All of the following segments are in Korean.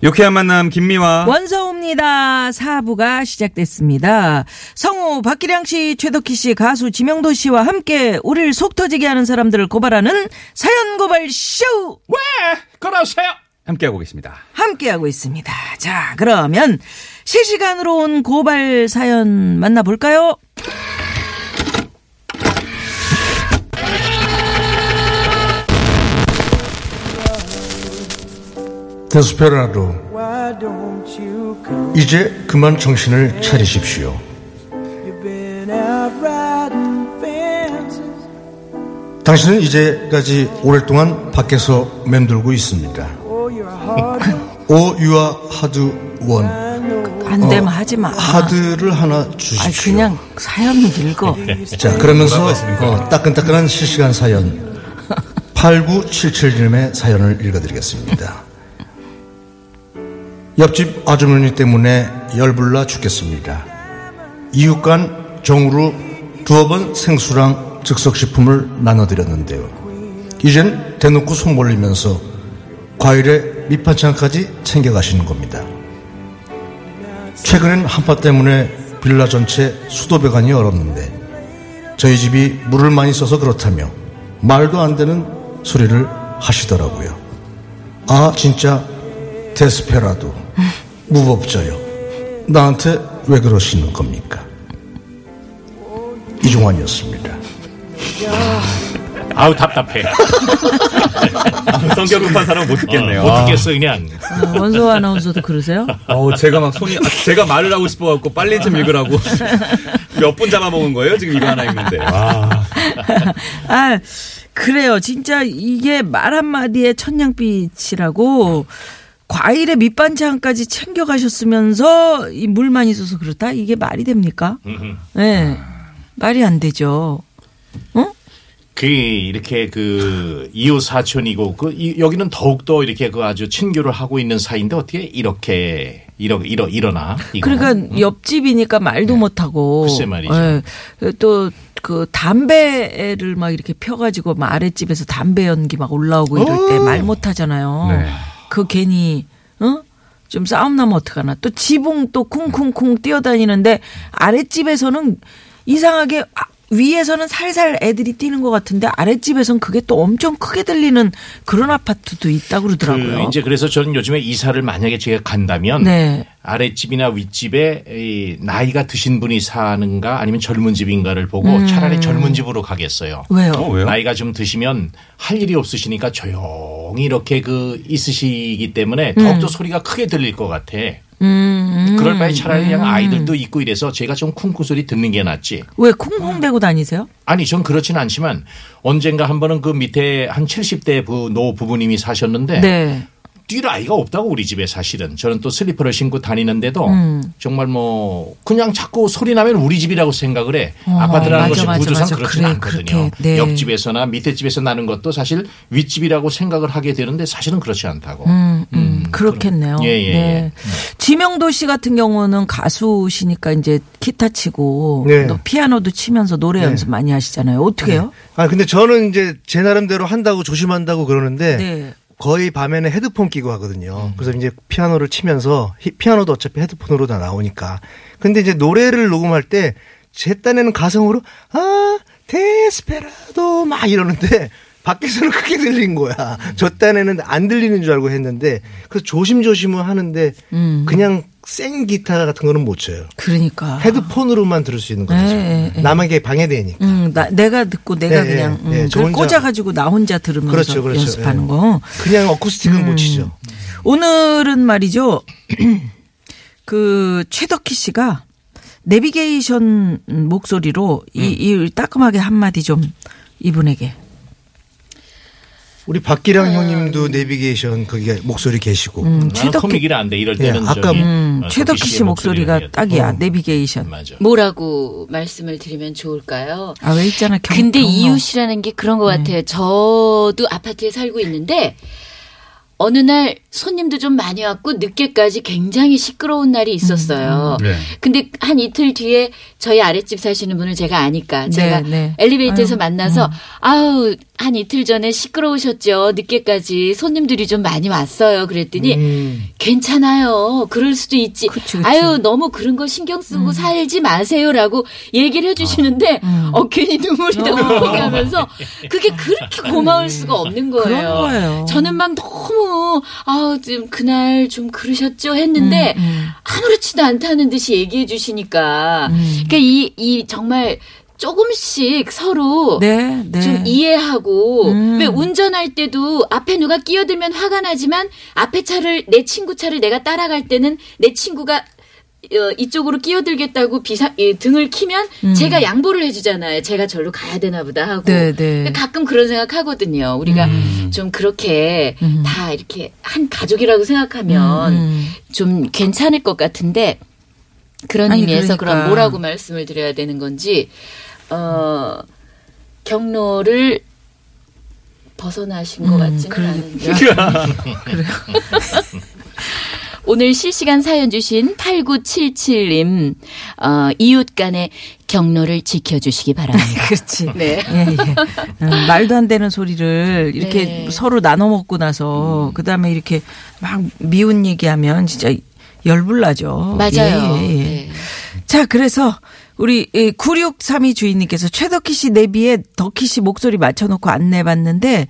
유쾌한 만남 김미화 원서우입니다. 4부가 시작됐습니다. 성우 박기량 씨, 최덕희 씨, 가수 지명도 씨와 함께 우리를 속 터지게 하는 사람들을 고발하는 사연 고발 쇼! 왜 그러세요? 함께하고 계십니다. 함께하고 있습니다. 자, 그러면 실시간으로 온 고발 사연 만나볼까요? 데스페라도 이제 그만 정신을 차리십시오. 당신은 이제까지 오랫동안 밖에서 맴돌고 있습니다. Oh, you are hard one. 안 되면 하지 마. 하드를 하나 주십시오. 그냥 사연 읽어. 자, 그러면서 따끈따끈한 실시간 사연 8977님의 사연을 읽어드리겠습니다. 옆집 아주머니 때문에 열불나 죽겠습니다. 이웃간 정으로 두어 번 생수랑 즉석식품을 나눠드렸는데요. 이젠 대놓고 손 벌리면서 과일에 밑반찬까지 챙겨가시는 겁니다. 최근엔 한파 때문에 빌라 전체 수도배관이 얼었는데 저희 집이 물을 많이 써서 그렇다며 말도 안 되는 소리를 하시더라고요. 아, 진짜 데스페라도 무법자여, 나한테 왜 그러시는 겁니까? 이종환이었습니다. 아우, 답답해. 성격 급한 사람은 못 듣겠네요. 못 듣겠어 그냥. 원소 아나운서도 그러세요? 제가 막 손이 제가 말을 하고 싶어갖고 빨리 좀 읽으라고 몇 분 잡아먹은 거예요 지금 이거 하나 읽는데. 그래요. 진짜 이게 말 한마디에 천냥빛이라고. 과일에 밑반찬까지 챙겨가셨으면서 이 물 많이 써서 그렇다? 이게 말이 됩니까? 네. 말이 안 되죠. 응? 이렇게 이웃 사촌이고, 여기는 더욱더 이렇게 아주 친교를 하고 있는 사이인데 어떻게 이렇게, 일어나? 그러니까 옆집이니까 말도 네. 못하고. 글쎄 말이죠. 네. 또, 담배를 막 이렇게 펴가지고 막 아랫집에서 담배 연기 막 올라오고 이럴 때 말 못하잖아요. 네. 괜히 좀 싸움 나면 어떡하나. 또 지붕 또 쿵쿵쿵 뛰어다니는데 아랫집에서는 이상하게 위에서는 살살 애들이 뛰는 것 같은데 아랫집에서는 그게 또 엄청 크게 들리는 그런 아파트도 있다고 그러더라고요. 이제 그래서 저는 요즘에 이사를 만약에 제가 간다면 네. 아랫집이나 윗집에 나이가 드신 분이 사는가 아니면 젊은 집인가를 보고 차라리 젊은 집으로 가겠어요. 왜요? 왜요? 나이가 좀 드시면 할 일이 없으시니까 조용히 이렇게 있으시기 때문에 더욱더 소리가 크게 들릴 것 같아. 그럴 바에 차라리 그냥 아이들도 있고 이래서 제가 좀 쿵쿵 소리 듣는 게 낫지. 왜 쿵쿵 대고 다니세요? 아니, 전 그렇진 않지만 언젠가 한 번은 밑에 한 70대 노 부부님이 사셨는데 네. 뛸 아이가 없다고 우리 집에 사실은. 저는 또 슬리퍼를 신고 다니는데도 정말 그냥 자꾸 소리 나면 우리 집이라고 생각을 해. 아파트라는 것이 구조상 그렇진 않거든요. 네. 옆집에서나 밑에 집에서 나는 것도 사실 윗집이라고 생각을 하게 되는데 사실은 그렇지 않다고. 그렇겠네요. 네. 지명도 씨 같은 경우는 가수시니까 이제 기타 치고 네. 또 피아노도 치면서 노래 연습 많이 하시잖아요. 어떻게 해요? 네. 근데 저는 이제 제 나름대로 한다고 조심한다고 그러는데 네. 거의 밤에는 헤드폰 끼고 하거든요. 그래서 이제 피아노를 치면서 피아노도 어차피 헤드폰으로 다 나오니까. 근데 이제 노래를 녹음할 때 제 딴에는 가성으로 데스페라도 막 이러는데 밖에서는 크게 들린 거야. 저 딴에는 안 들리는 줄 알고 했는데 그래서 조심조심은 하는데 그냥 생 기타 같은 거는 못 쳐요. 그러니까 헤드폰으로만 들을 수 있는 거죠. 남에게 방해되니까. 내가 듣고 내가 그냥 그걸 꽂아가지고 나 혼자 들으면서 그렇죠. 연습하는 거. 그냥 어쿠스틱은 못 치죠. 오늘은 말이죠. 최덕희 씨가 내비게이션 목소리로 따끔하게 한마디 좀 이분에게. 우리 박기량 형님도 내비게이션 거기에 목소리 계시고. 코믹이라 안 돼. 이럴 때는 예, 아까 최덕희 씨 목소리가 딱이야. 내비게이션. 맞아. 뭐라고 말씀을 드리면 좋을까요? 아, 왜 있잖아. 근데 이웃이라는 게 그런 것 같아요. 저도 아파트에 살고 있는데 어느 날 손님도 좀 많이 왔고 늦게까지 굉장히 시끄러운 날이 있었어요. 네. 근데 한 이틀 뒤에 저희 아랫집 사시는 분을 제가 아니까 제가 엘리베이터에서 만나서 아우 한 이틀 전에 시끄러우셨죠. 늦게까지 손님들이 좀 많이 왔어요. 그랬더니 괜찮아요. 그럴 수도 있지. 그치, 그치. 아유 너무 그런 거 신경 쓰고 살지 마세요라고 얘기를 해주시는데 괜히 눈물이 다 흘러가면서 그게 그렇게 고마울 수가 없는 거예요. 거예요. 저는 막 너무 아우 지금 그날 좀 그러셨죠 했는데 아무렇지도 않다는 듯이 얘기해 주시니까 그러니까 이 정말 조금씩 서로 좀 이해하고 왜 운전할 때도 앞에 누가 끼어들면 화가 나지만 앞에 차를 내 친구 차를 내가 따라갈 때는 내 친구가 이쪽으로 끼어들겠다고 등을 키면 제가 양보를 해주잖아요. 제가 절로 가야 되나 보다 하고 그러니까 가끔 그런 생각하거든요. 우리가 좀 그렇게 다 이렇게 한 가족이라고 생각하면 좀 괜찮을 것 같은데 그런 의미에서 그러니까. 그럼 뭐라고 말씀을 드려야 되는 건지 경로를 벗어나신 것 같지는 않은데 그래요. 오늘 실시간 사연 주신 8977님 이웃 간의 경로를 지켜주시기 바랍니다. 그렇지. 네. 예, 예. 말도 안 되는 소리를 이렇게 서로 나눠 먹고 나서 그다음에 이렇게 막 미운 얘기하면 진짜 열불나죠. 맞아요. 예, 예. 네. 자, 그래서 우리 9632 주인님께서 최덕희 씨 내비에 덕희 씨 목소리 맞춰놓고 안내봤는데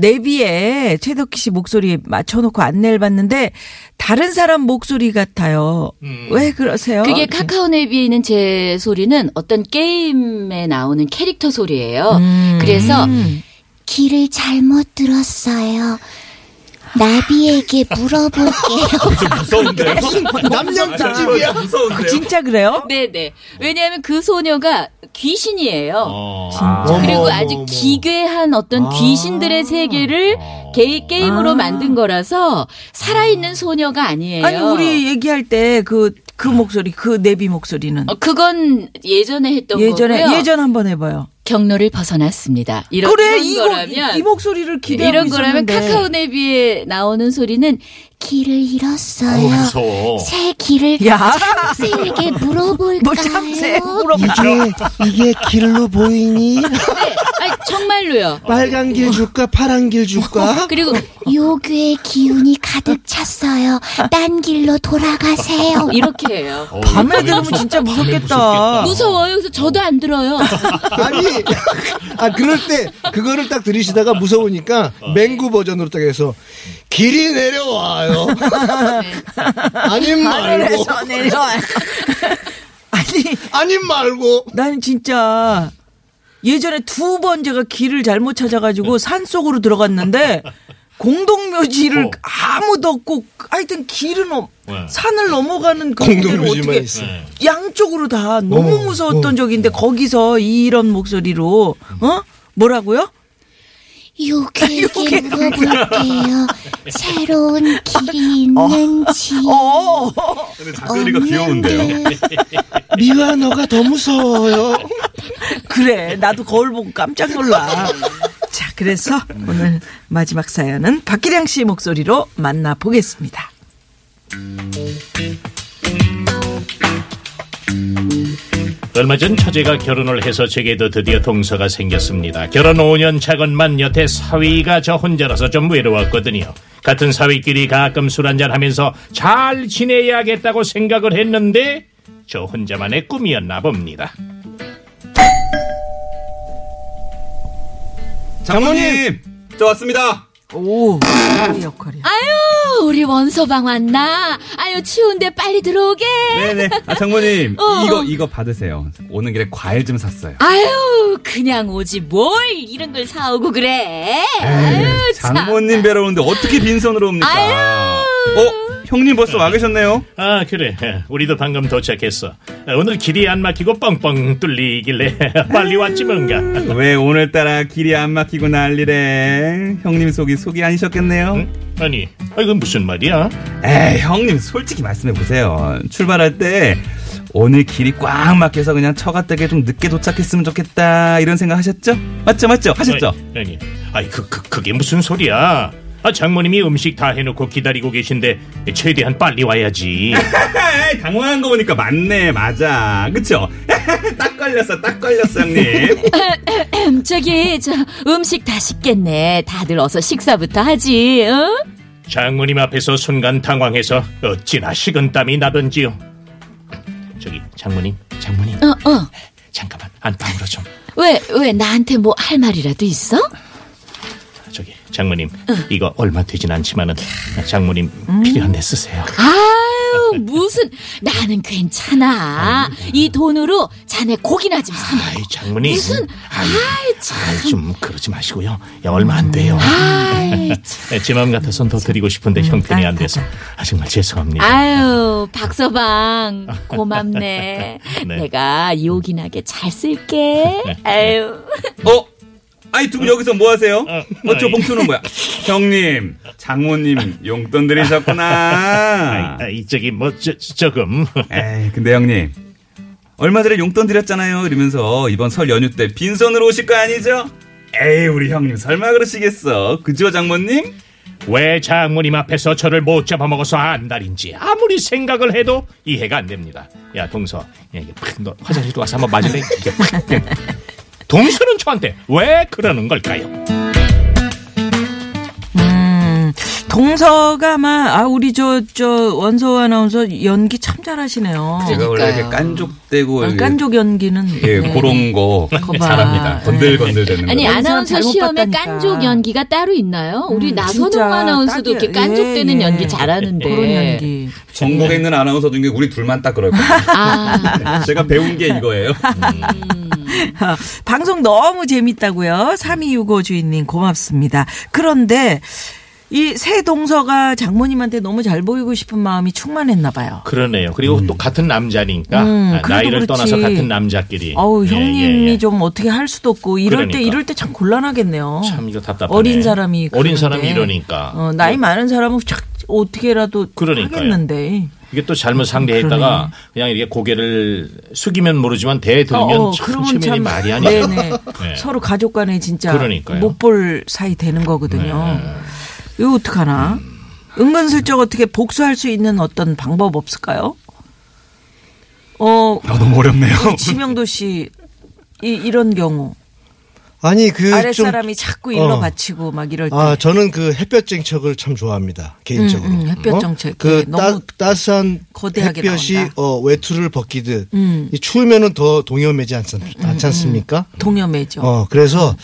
내비에 최덕희 씨 목소리 맞춰놓고 안내를 봤는데 다른 사람 목소리 같아요. 왜 그러세요? 그게 카카오 내비에 있는 제 소리는 어떤 게임에 나오는 캐릭터 소리예요. 그래서 길을 잘못 들었어요. 나비에게 물어볼게요. 무서운데요? 남양 특집이야. 진짜 그래요? 네네. 왜냐하면 그 소녀가 귀신이에요. 진짜. 그리고 아주 기괴한 어떤 귀신들의 세계를 게임으로 만든 거라서 살아있는 소녀가 아니에요. 아니 우리 얘기할 때 그 목소리, 그 내비 목소리는 그건 예전에 했던 거고요. 예전 한번 해봐요. 경로를 벗어났습니다. 이런 거라면 이 목소리를 기대하고 이런 있었는데. 거라면 카카오 내비에 나오는 소리는 길을 잃었어요. 새 길을 참새에게 물어볼까요? 참새 물어볼까요? 이게 길로 보이니? 네, 아니, 정말로요. 빨간 길 줄까? 파란 길 줄까? 그리고 요괴의 기운이 가득 찼어요. 딴 길로 돌아가세요. 이렇게 해요. 밤에 들으면 진짜 무섭겠다. 무서워요. 그래서 저도 안 들어요. 아니, 그럴 때 그거를 딱 들으시다가 무서우니까 맹구 버전으로 딱 해서 길이 내려와요. 아님 말고. 아님 말고. 난 진짜 예전에 두 번 제가 길을 잘못 찾아가지고 산속으로 들어갔는데 공동묘지를 아무도 없고 하여튼 길은 산을 넘어가는 공동묘지만 어떻게 있어. 양쪽으로 다 너무 무서웠던 적인데 거기서 이런 목소리로 뭐라고요? 요괴에게 물어볼게요. 새로운 길이 있는지. 근데 작별이가 귀여운데요. 미화 너가 더 무서워요. 그래 나도 거울 보고 깜짝 놀라. 자 그래서 오늘 마지막 사연은 박기량 씨 목소리로 만나보겠습니다. 얼마 전 처제가 결혼을 해서 제게도 드디어 동서가 생겼습니다. 결혼 5년 차건만 여태 사위가 저 혼자라서 좀 외로웠거든요. 같은 사위끼리 가끔 술 한잔하면서 잘 지내야겠다고 생각을 했는데 저 혼자만의 꿈이었나 봅니다. 장모님! 저 왔습니다. 오, 역할이야. 아유, 우리 원서방 왔나? 아유, 추운데 빨리 들어오게. 네네. 아, 장모님, 이거 받으세요. 오는 길에 과일 좀 샀어요. 아유, 그냥 오지 뭘 이런 걸 사오고 그래. 에이, 아유, 장모님 참. 뵈러 오는데 어떻게 빈손으로 옵니까? 아유. 형님 벌써 와 계셨네요. 아 그래, 우리도 방금 도착했어. 오늘 길이 안 막히고 뻥뻥 뚫리길래 빨리 왔지 뭔가. 왜 오늘따라 길이 안 막히고 난리래. 형님 속이 아니셨겠네요. 응? 아니, 이건 무슨 말이야? 에이, 형님 솔직히 말씀해보세요. 출발할 때 오늘 길이 꽉 막혀서 그냥 처갓댁에 좀 늦게 도착했으면 좋겠다 이런 생각 하셨죠? 맞죠? 하셨죠? 아니, 그게 무슨 소리야. 장모님이 음식 다 해놓고 기다리고 계신데 최대한 빨리 와야지. 당황한 거 보니까 맞네, 맞아. 그쵸? 딱 걸렸어 형님. 저기 저 음식 다 식겠네. 다들 어서 식사부터 하지. 어? 장모님 앞에서 순간 당황해서 어찌나 식은 땀이 나던지요. 저기 장모님. 잠깐만 안방으로 좀. 왜 나한테 뭐 할 말이라도 있어? 저기 장모님, 이거 얼마 되진 않지만은 장모님 필요한 데 쓰세요. 아유, 무슨, 나는 괜찮아. 이 돈으로 자네 고기나 좀 사. 아이, 장모님. 무슨, 아이 참. 아이, 좀 그러지 마시고요. 야, 얼마 안 돼요. 아이 참. 제 마음 같아서는 더 드리고 싶은데 형편이 안 돼서 정말 죄송합니다. 아유, 박서방 고맙네. 네. 내가 요긴하게 잘 쓸게. 아유. 아니 두 분 여기서 뭐 하세요? 저 봉투는 뭐야? 형님, 장모님 용돈 드리셨구나. 이쪽이 뭐 조금. 에이, 근데 형님 얼마 전에 용돈 드렸잖아요. 이러면서 이번 설 연휴 때 빈손으로 오실 거 아니죠? 에이, 우리 형님 설마 그러시겠어. 그죠, 장모님? 왜 장모님 앞에서 저를 못 잡아먹어서 안달인지 아무리 생각을 해도 이해가 안 됩니다. 야, 동서, 이게 너 화장실도 와서 한번 맞을래? 이게 동서는 저한테 왜 그러는 걸까요? 동서가 막, 우리 원서 아나운서 연기 참 잘하시네요. 제가 원래 이렇게 깐족되고. 깐족 연기는. 예, 네. 그런 거. 잘합니다. 건들건들 되는 거. 아니, 아나운서 시험에 깐족 연기가 따로 있나요? 우리 나선홍 아나운서도 이렇게 깐족되는 연기 잘하는데. 그런 연기. 전국에 있는 아나운서 중에 우리 둘만 딱 그럴 거예요. 제가 배운 게 이거예요. 방송 너무 재밌다고요. 3265 주인님 고맙습니다. 그런데 이 새 동서가 장모님한테 너무 잘 보이고 싶은 마음이 충만했나 봐요. 그러네요. 그리고 또 같은 남자니까 나이를 떠나서 같은 남자끼리. 형님이 좀 어떻게 할 수도 없고 이럴 때 참 곤란하겠네요. 참 이거 답답하네. 어린 사람이 이러니까. 나이 많은 사람은 어떻게라도 하겠는데. 이게 또 잘못 상대했다가 그냥 이렇게 고개를 숙이면 모르지만 대들면 체면이 말이 아니에요. 네. 서로 가족 간에 진짜 못 볼 사이 되는 거거든요. 네. 이거 어떡하나? 은근슬쩍 어떻게 복수할 수 있는 어떤 방법 없을까요? 너무 어렵네요. 지명도 씨, 이런 경우. 아니, 아랫사람이 자꾸 일러 바치고 막 이럴 때. 저는 그 햇볕 정책을 참 좋아합니다. 개인적으로. 햇볕 정책. 그 너무 따스한 거대하게 햇볕이 나온다. 외투를 벗기듯. 이 추우면은 더 동요매지 않지 않습니까? 동요매죠. 그래서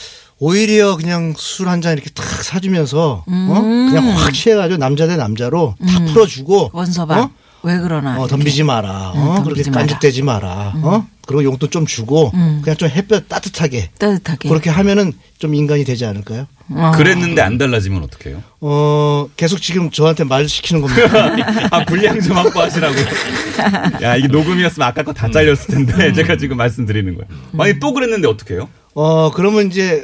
오히려 그냥 술 한 잔 이렇게 탁 사주면서 그냥 확 취해가지고 남자 대 남자로 다 풀어주고. 원서방 왜 그러나. 덤비지 마라. 덤비지 그렇게 깐죽대지 마라. 그리고 용돈 좀 주고 그냥 좀 햇볕 따뜻하게 그렇게 하면은 좀 인간이 되지 않을까요? 그랬는데 안 달라지면 어떡해요? 계속 지금 저한테 말 시키는 겁니다. 분량 좀 확보하시라고. 야, 이게 녹음이었으면 아까 거 다 잘렸을 텐데 제가 지금 말씀드리는 거예요. 만약에 또 그랬는데 어떡해요? 그러면 이제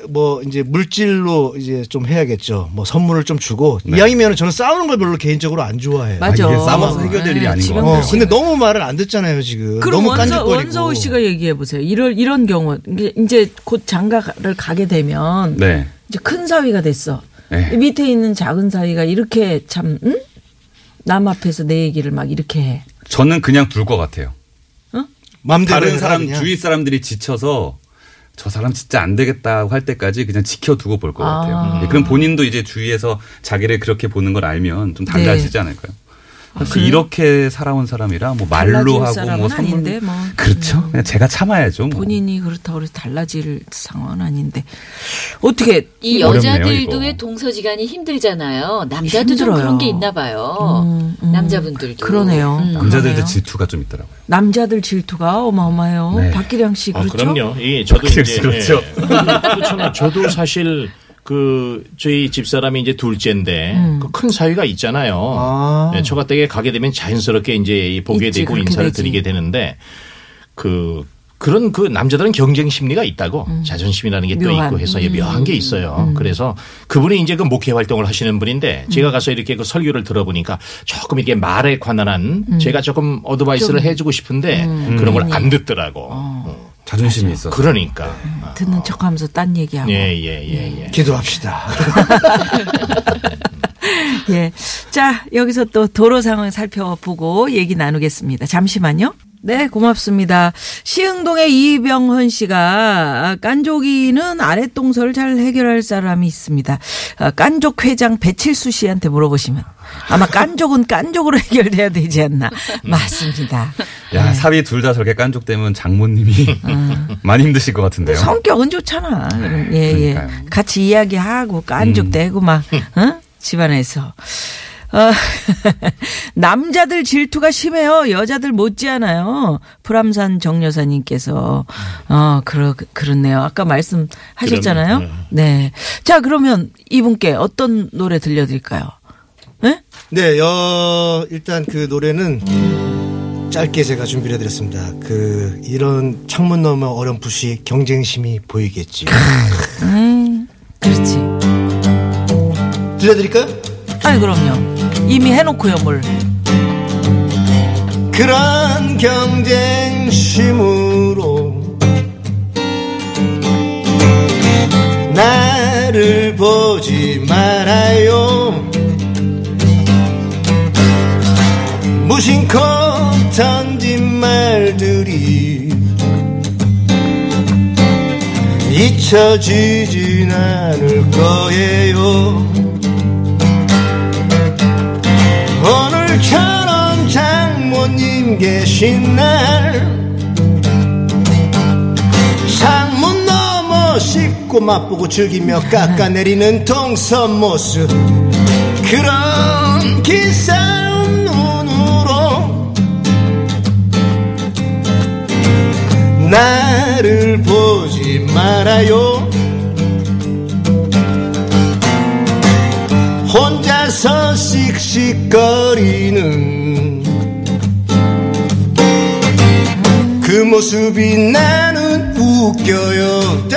물질로 이제 좀 해야겠죠. 뭐 선물을 좀 주고. 네. 이왕이면 저는 싸우는 걸 별로 개인적으로 안 좋아해요. 맞아. 이게 싸워서 해결될 일이 아닌 것 같아요. 근데 너무 말을 안 듣잖아요, 지금. 그럼 너무 깐죽거리고. 원서우 씨가 얘기해 보세요. 이런 경우. 이제 곧 장가를 가게 되면. 네. 이제 큰 사위가 됐어. 네. 밑에 있는 작은 사위가 이렇게 참, 응? 남 앞에서 내 얘기를 막 이렇게 해. 저는 그냥 둘 것 같아요. 응? 마음대로 다른 사람, 그냥. 주위 사람들이 지쳐서 저 사람 진짜 안 되겠다고 할 때까지 그냥 지켜두고 볼 것 같아요. 그럼 본인도 이제 주위에서 자기를 그렇게 보는 걸 알면 좀 달라지지 않을까요? 사실 이렇게 살아온 사람이라 뭐 말로 하고 뭐 선물 뭐. 그렇죠. 그냥 제가 참아야죠. 뭐. 본인이 그렇다고 해서 달라질 상황은 아닌데 어떻게 이 여자들도 왜 동서지간이 힘들잖아요. 남자도 힘들어요. 좀 그런 게 있나 봐요. 남자분들도 그러네요. 남자들도 질투가 좀 있더라고요. 남자들 질투가 어마어마해요. 네. 박기량 씨 그렇죠. 그럼요. 저도 그렇죠. 저도 사실. 그 저희 집사람이 이제 둘째인데 그 큰 사위가 있잖아요. 아. 네, 처가댁에 가게 되면 자연스럽게 이제 보게 되고 인사를 드리게 되는데 그런 그 남자들은 경쟁 심리가 있다고 자존심이라는 게 또 있고 해서 묘한 게 있어요. 그래서 그분이 이제 그 목회 활동을 하시는 분인데 제가 가서 이렇게 그 설교를 들어보니까 조금 이게 말에 관한 제가 조금 어드바이스를 해주고 싶은데 그런 걸 안 듣더라고. 자존심이 있어. 그러니까 듣는 척하면서 딴 얘기하고. 예. 기도합시다. 예. 자 여기서 또 도로 상황 살펴보고 얘기 나누겠습니다. 잠시만요. 네, 고맙습니다. 시흥동의 이병헌 씨가 깐족이는 아랫동서를 잘 해결할 사람이 있습니다. 깐족 회장 배칠수 씨한테 물어보시면 아마 깐족은 깐족으로 해결돼야 되지 않나. 맞습니다. 야, 네. 사위 둘 다 저렇게 깐족되면 장모님이 많이 힘드실 것 같은데요. 성격은 좋잖아. 예. 그러니까요. 같이 이야기하고 깐족되고 막 어? 집안에서. 남자들 질투가 심해요. 여자들 못지않아요. 불암산 정여사님께서 그렇네요. 아까 말씀하셨잖아요. 네. 자 그러면 이분께 어떤 노래 들려드릴까요? 네? 네. 일단 그 노래는 짧게 제가 준비를 해드렸습니다. 그 이런 창문 너머 어렴풋이 경쟁심이 보이겠지. 그렇지. 들려드릴까요? 아이 그럼요. 이미 해놓고요 뭘. 그런 경쟁심으로 나를 보지 말아요. 무심코 던진 말들이 잊혀지진 않을 거예요. 오늘처럼 장모님 계신 날 창문 너머 씹고 맛보고 즐기며 깎아내리는 동선 모습 그런 기싸움 눈으로 나를 보지 말아요. 혼자서 씩씩거리는 그 모습이 나는 웃겨요.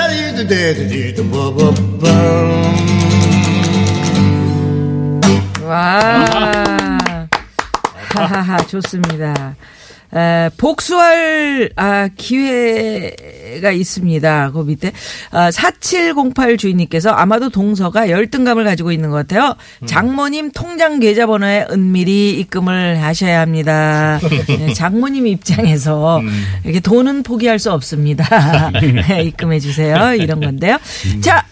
와, 하하하, 좋습니다. 복수할 기회가 있습니다. 그 밑에 4708 주인님께서 아마도 동서가 열등감을 가지고 있는 것 같아요. 장모님 통장 계좌번호에 은밀히 입금을 하셔야 합니다. 장모님 입장에서 이렇게 돈은 포기할 수 없습니다. 입금해 주세요. 이런 건데요. 자,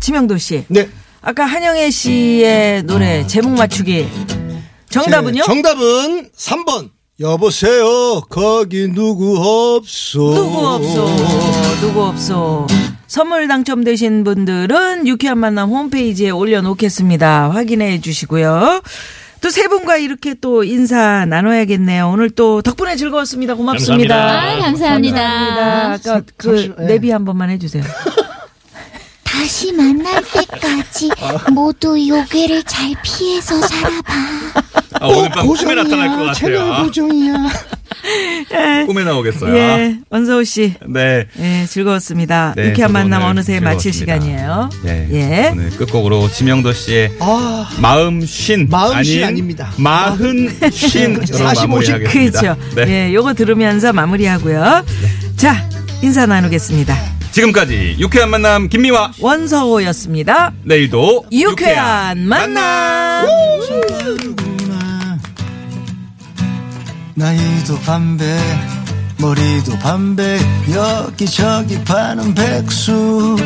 지명도 씨. 네. 아까 한영애 씨의 노래 제목 맞추기 정답은요? 정답은 3번. 여보세요, 거기 누구 없소. 선물 당첨되신 분들은 유쾌한 만남 홈페이지에 올려놓겠습니다. 확인해 주시고요. 또 세 분과 이렇게 또 인사 나눠야겠네요. 오늘 또 덕분에 즐거웠습니다. 고맙습니다. 감사합니다. 아까 그 내비 한 번만 해주세요. 다시 만날 때까지 모두 요괴를 잘 피해서 살아봐. 아, 오늘 밤 꿈에 나타날 것 같아요. 채널 고정이야. 꿈에 나오겠어요. 예, 원서우 씨. 네. 예, 즐거웠습니다. 네, 유쾌한 만남 어느새 마칠 시간이에요. 네. 예. 오늘 끝곡으로 지명도 씨의 마흔 쉰. 40, 50. 그렇죠. 네. 예, 요거 들으면서 마무리하고요. 네. 자, 인사 나누겠습니다. 지금까지 유쾌한 만남 김미화 원서호였습니다. 내일도 유쾌한 만남. 나이도 반배 머리도 반배 여기저기 파는 백수